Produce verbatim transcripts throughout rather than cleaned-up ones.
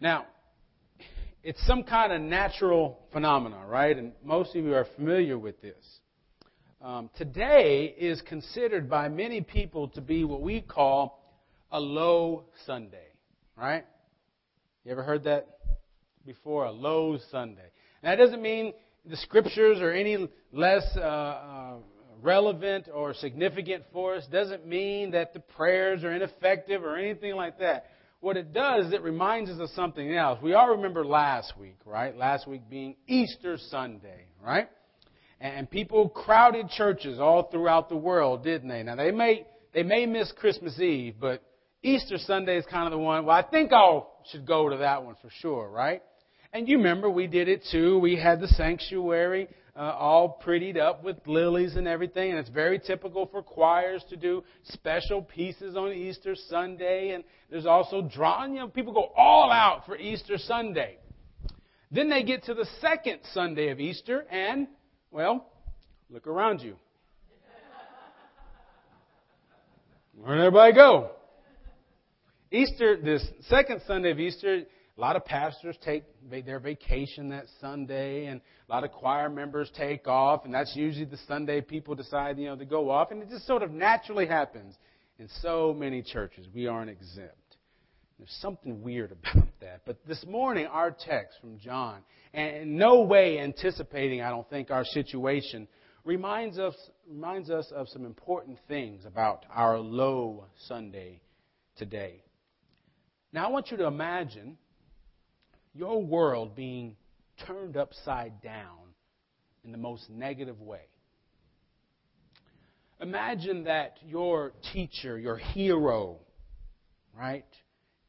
Now, it's some kind of natural phenomena, right? And most of you are familiar with this. Um, today is considered by many people to be what we call a low Sunday, right? You ever heard that before? A low Sunday. And that doesn't mean the Scriptures are any less uh, uh, relevant or significant for us. Doesn't mean that the prayers are ineffective or anything like that. What it does, it reminds us of something else. We all remember last week, right? Last week being Easter Sunday, right? And people crowded churches all throughout the world, didn't they? Now, they may they may miss Christmas Eve, but Easter Sunday is kind of the one. Well, I think I should go to that one for sure, right? And you remember, we did it too. We had the sanctuary uh, all prettied up with lilies and everything. And it's very typical for choirs to do special pieces on Easter Sunday. And there's also drawing. You know, people go all out for Easter Sunday. Then they get to the second Sunday of Easter and, well, look around you. Where'd everybody go? Easter, this second Sunday of Easter, a lot of pastors take their vacation that Sunday, and a lot of choir members take off, and that's usually the Sunday people decide, you know, to go off, and it just sort of naturally happens in so many churches. We aren't exempt. There's something weird about that. But this morning, our text from John, and in no way anticipating, I don't think, our situation, reminds us, reminds us of some important things about our low Sunday today. Now, I want you to imagine your world being turned upside down in the most negative way. Imagine that your teacher, your hero, right,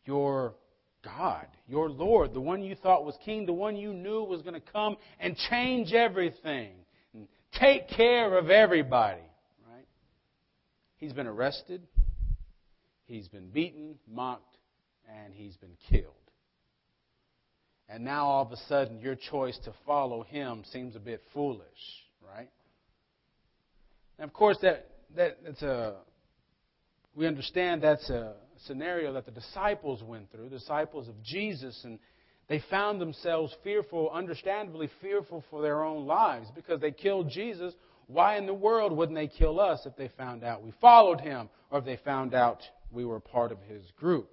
your God, your Lord, the one you thought was king, the one you knew was going to come and change everything and take care of everybody, right? He's been arrested, he's been beaten, mocked, and he's been killed. And now all of a sudden your choice to follow him seems a bit foolish, right? And of course, that, that that's a we understand that's a scenario that the disciples went through, the disciples of Jesus, and they found themselves fearful, understandably fearful for their own lives because they killed Jesus. Why in the world wouldn't they kill us if they found out we followed him or if they found out we were part of his group?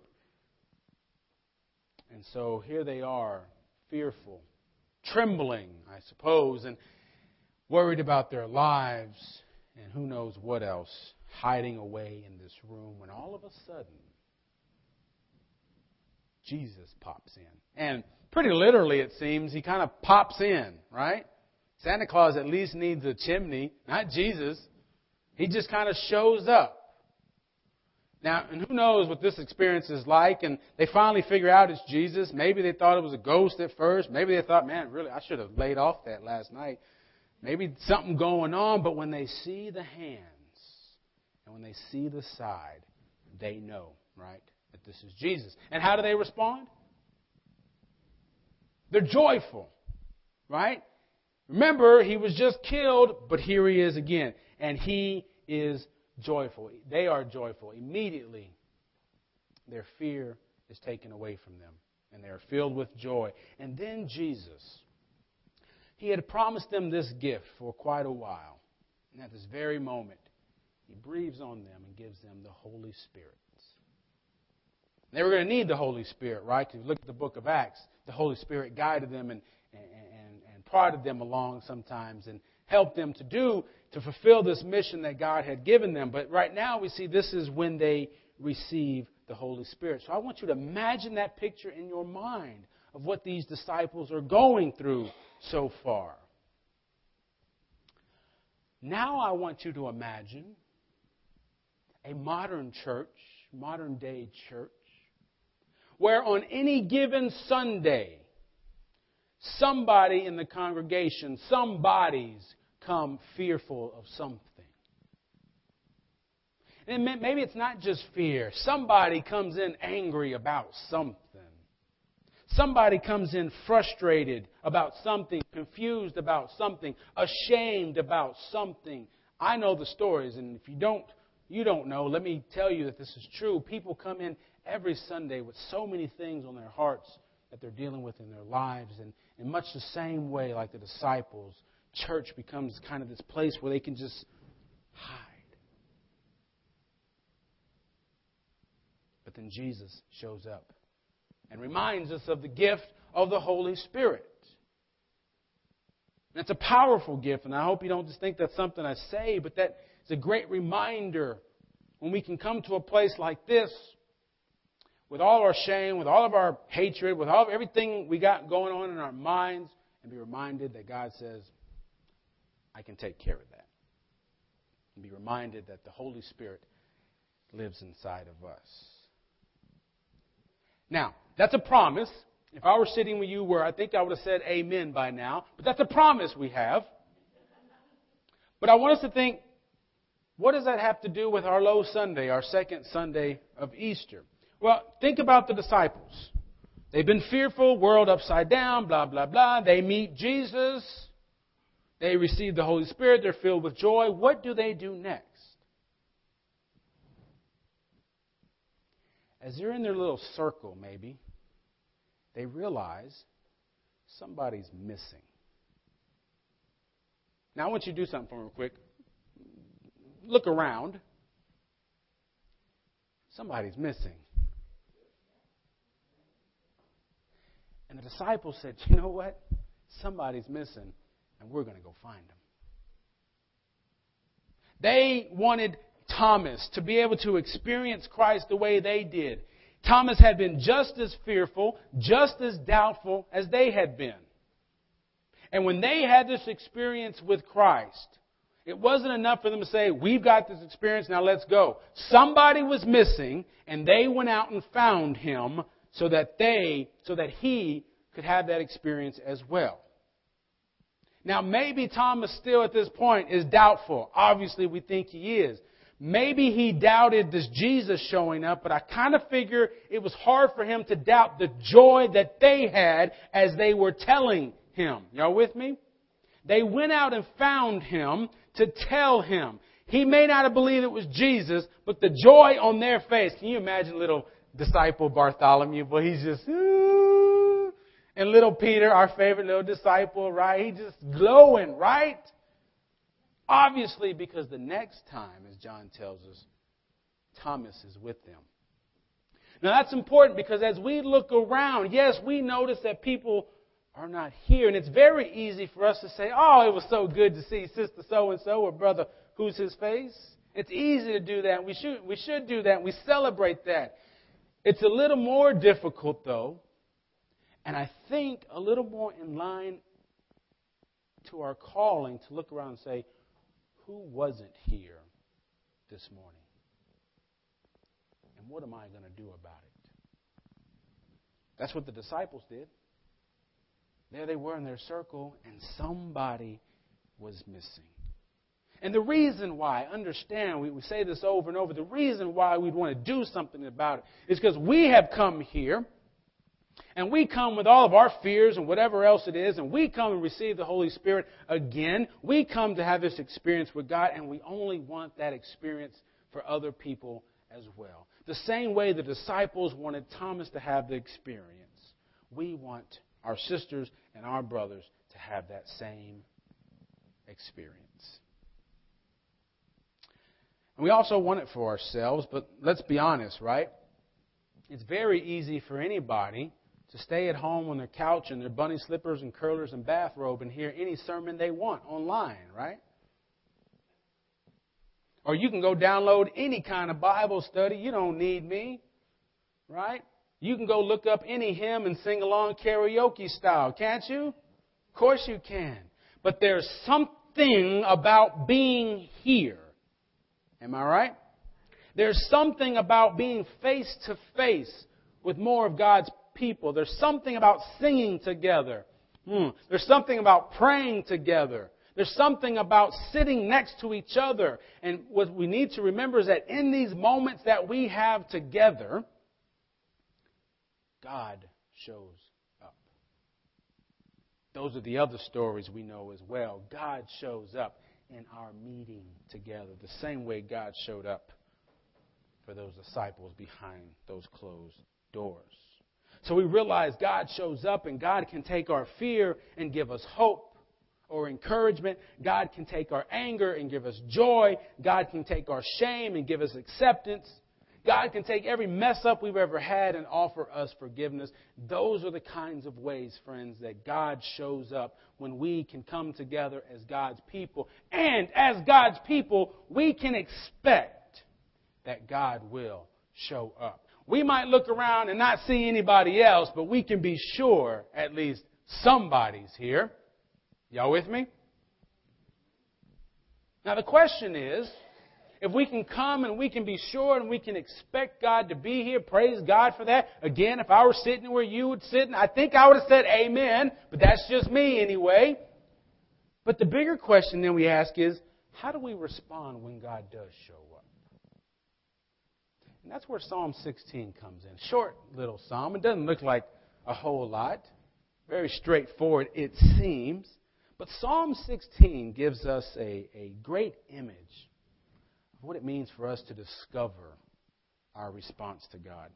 And so here they are, fearful, trembling, I suppose, and worried about their lives and who knows what else, hiding away in this room when all of a sudden Jesus pops in. And pretty literally, it seems, he kind of pops in, right? Santa Claus at least needs a chimney, not Jesus. He just kind of shows up. Now, and who knows what this experience is like, and they finally figure out it's Jesus. Maybe they thought it was a ghost at first. Maybe they thought, man, really, I should have laid off that last night. Maybe something going on, but when they see the hands and when they see the side, they know, right, that this is Jesus. And how do they respond? They're joyful, right? Remember, he was just killed, but here he is again, and he is joyful. Joyful. They are joyful. Immediately, their fear is taken away from them, and they are filled with joy. And then Jesus, he had promised them this gift for quite a while. And at this very moment, he breathes on them and gives them the Holy Spirit. They were going to need the Holy Spirit, right? If you look at the book of Acts, the Holy Spirit guided them and, and, and, and prodded them along sometimes and helped them to do to fulfill this mission that God had given them. But right now we see this is when they receive the Holy Spirit. So I want you to imagine that picture in your mind of what these disciples are going through so far. Now I want you to imagine a modern church, modern day church, where on any given Sunday, somebody in the congregation, somebody's come fearful of something. And maybe it's not just fear. Somebody comes in angry about something. Somebody comes in frustrated about something, confused about something, ashamed about something. I know the stories, and if you don't, you don't know, let me tell you that this is true. People come in every Sunday with so many things on their hearts that they're dealing with in their lives. And in much the same way, like the disciples, church becomes kind of this place where they can just hide. But then Jesus shows up and reminds us of the gift of the Holy Spirit. And it's a powerful gift, and I hope you don't just think that's something I say, but that is a great reminder when we can come to a place like this with all our shame, with all of our hatred, with all of everything we got going on in our minds, and be reminded that God says, I can take care of that. And be reminded that the Holy Spirit lives inside of us. Now, that's a promise. If I were sitting where you were, I think I would have said amen by now. But that's a promise we have. But I want us to think, what does that have to do with our Low Sunday, our second Sunday of Easter? Well, think about the disciples. They've been fearful, world upside down, blah, blah, blah. They meet Jesus. They receive the Holy Spirit. They're filled with joy. What do they do next? As they're in their little circle, maybe, they realize somebody's missing. Now, I want you to do something for me real quick. Look around. Somebody's missing. And the disciples said, you know what? Somebody's missing, and we're going to go find him. They wanted Thomas to be able to experience Christ the way they did. Thomas had been just as fearful, just as doubtful as they had been. And when they had this experience with Christ, it wasn't enough for them to say, we've got this experience, now let's go. Somebody was missing, and they went out and found him so that they, so that he could have that experience as well. Now, maybe Thomas still at this point is doubtful. Obviously, we think he is. Maybe he doubted this Jesus showing up, but I kind of figure it was hard for him to doubt the joy that they had as they were telling him. Y'all with me? They went out and found him to tell him. He may not have believed it was Jesus, but the joy on their face. Can you imagine little disciple Bartholomew? Boy, he's just, ooh. And little Peter, our favorite little disciple, right? He's just glowing, right? Obviously, because the next time, as John tells us, Thomas is with them. Now, that's important because as we look around, yes, we notice that people are not here. And it's very easy for us to say, oh, it was so good to see sister so-and-so or brother who's his face. It's easy to do that. We should, we should do that. We celebrate that. It's a little more difficult, though, and I think a little more in line to our calling to look around and say, who wasn't here this morning? And what am I going to do about it? That's what the disciples did. There they were in their circle, and somebody was missing. And the reason why, understand, we say this over and over, the reason why we'd want to do something about it is because we have come here, and we come with all of our fears and whatever else it is, and we come and receive the Holy Spirit again. We come to have this experience with God, and we only want that experience for other people as well. The same way the disciples wanted Thomas to have the experience, we want our sisters and our brothers to have that same experience. And we also want it for ourselves, but let's be honest, right? It's very easy for anybody to stay at home on their couch in their bunny slippers and curlers and bathrobe and hear any sermon they want online, right? Or you can go download any kind of Bible study. You don't need me, right? You can go look up any hymn and sing along karaoke style, can't you? Of course you can. But there's something about being here. Am I right? There's something about being face to face with more of God's people. There's something about singing together. Mm. There's something about praying together. There's something about sitting next to each other. And what we need to remember is that in these moments that we have together, God shows up. Those are the other stories we know as well. God shows up in our meeting together, the same way God showed up for those disciples behind those closed doors. So we realize God shows up and God can take our fear and give us hope or encouragement. God can take our anger and give us joy. God can take our shame and give us acceptance. God can take every mess up we've ever had and offer us forgiveness. Those are the kinds of ways, friends, that God shows up when we can come together as God's people. And as God's people, we can expect that God will show up. We might look around and not see anybody else, but we can be sure at least somebody's here. Y'all with me? Now the question is, if we can come and we can be sure and we can expect God to be here, praise God for that. Again, if I were sitting where you would sit, I think I would have said amen, but that's just me anyway. But the bigger question then we ask is, how do we respond when God does show up? And that's where Psalm sixteen comes in. Short little psalm. It doesn't look like a whole lot. Very straightforward, it seems. But Psalm sixteen gives us a, a great image of what it means for us to discover our response to God.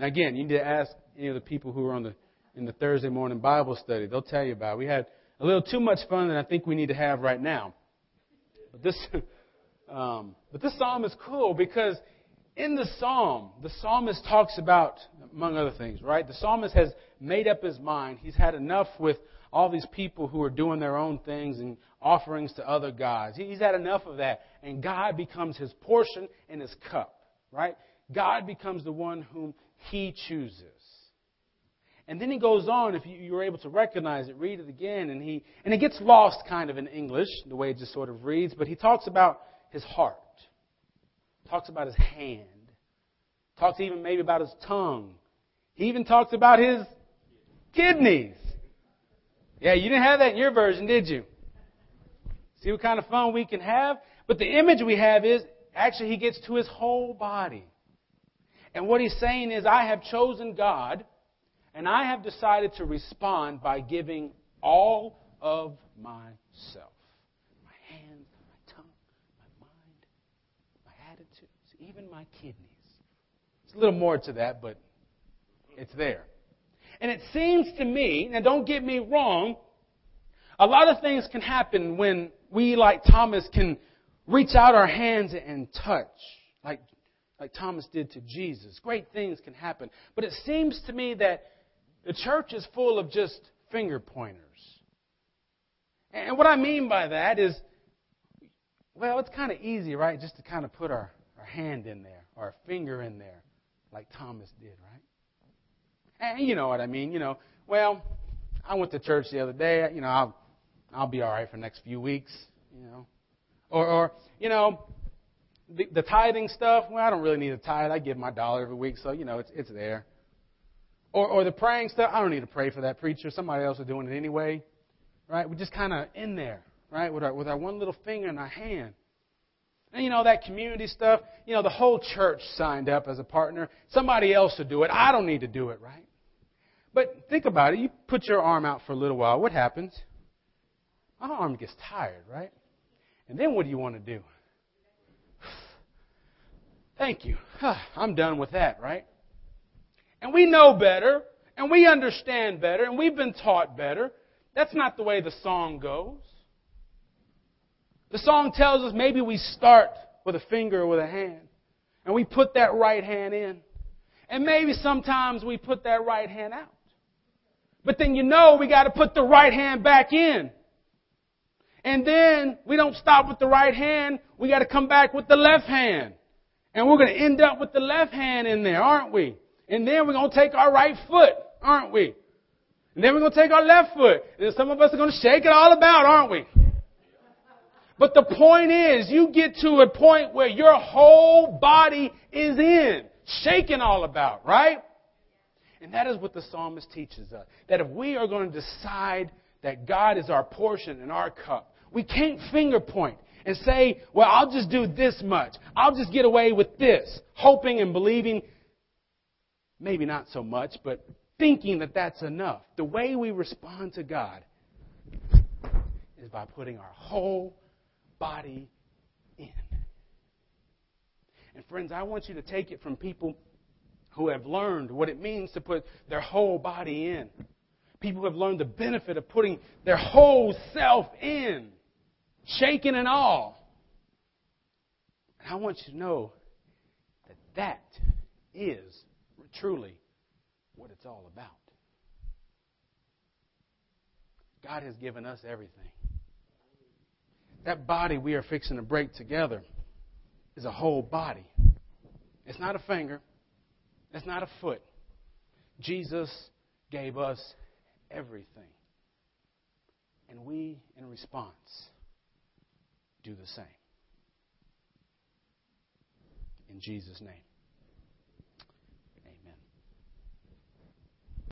Now, again, you need to ask any of the people who are on the in the Thursday morning Bible study. They'll tell you about it. We had a little too much fun than I think we need to have right now. But this, um, but this psalm is cool because in the psalm, the psalmist talks about, among other things, right? The psalmist has made up his mind. He's had enough with all these people who are doing their own things and offerings to other gods. He's had enough of that. And God becomes his portion and his cup, right? God becomes the one whom he chooses. And then he goes on, if you were able to recognize it, read it again. And he and it gets lost kind of in English, the way it just sort of reads. But he talks about his heart. Talks about his hand. Talks even maybe about his tongue. He even talks about his kidneys. Yeah, you didn't have that in your version, did you? See what kind of fun we can have? But the image we have is, actually he gets to his whole body. And what he's saying is, I have chosen God, and I have decided to respond by giving all of myself. My hands, my tongue, my mind, even my kidneys. It's a little more to that, but it's there. And it seems to me, now don't get me wrong, a lot of things can happen when we, like Thomas, can reach out our hands and touch, like, like Thomas did to Jesus. Great things can happen. But it seems to me that the church is full of just finger pointers. And what I mean by that is, well, it's kind of easy, right, just to kind of put our Our hand in there, or a finger in there, like Thomas did, right? And you know what I mean, you know. Well, I went to church the other day. You know, I'll I'll be all right for the next few weeks, you know. Or, or you know, the, the tithing stuff. Well, I don't really need a tithe. I give my dollar every week, so you know, it's it's there. Or or the praying stuff. I don't need to pray for that preacher. Somebody else is doing it anyway, right? We're just kind of in there, right, with our with our one little finger in our hand. And, you know, that community stuff, you know, the whole church signed up as a partner. Somebody else will do it. I don't need to do it, right? But think about it. You put your arm out for a little while. What happens? My arm gets tired, right? And then what do you want to do? Thank you. I'm done with that, right? And we know better, and we understand better, and we've been taught better. That's not the way the song goes. The song tells us maybe we start with a finger or with a hand, and we put that right hand in. And maybe sometimes we put that right hand out. But then you know we got to put the right hand back in. And then we don't stop with the right hand. We got to come back with the left hand. And we're going to end up with the left hand in there, aren't we? And then we're going to take our right foot, aren't we? And then we're going to take our left foot. And then some of us are going to shake it all about, aren't we? But the point is, you get to a point where your whole body is in, shaking all about, right? And that is what the psalmist teaches us, that if we are going to decide that God is our portion and our cup, we can't finger point and say, well, I'll just do this much. I'll just get away with this, hoping and believing, maybe not so much, but thinking that that's enough. The way we respond to God is by putting our whole body in. And friends, I want you to take it from people who have learned what it means to put their whole body in. People who have learned the benefit of putting their whole self in, shaking and all. And I want you to know that that is truly what it's all about. God has given us everything. That body we are fixing to break together is a whole body. It's not a finger. It's not a foot. Jesus gave us everything. And we, in response, do the same. In Jesus' name.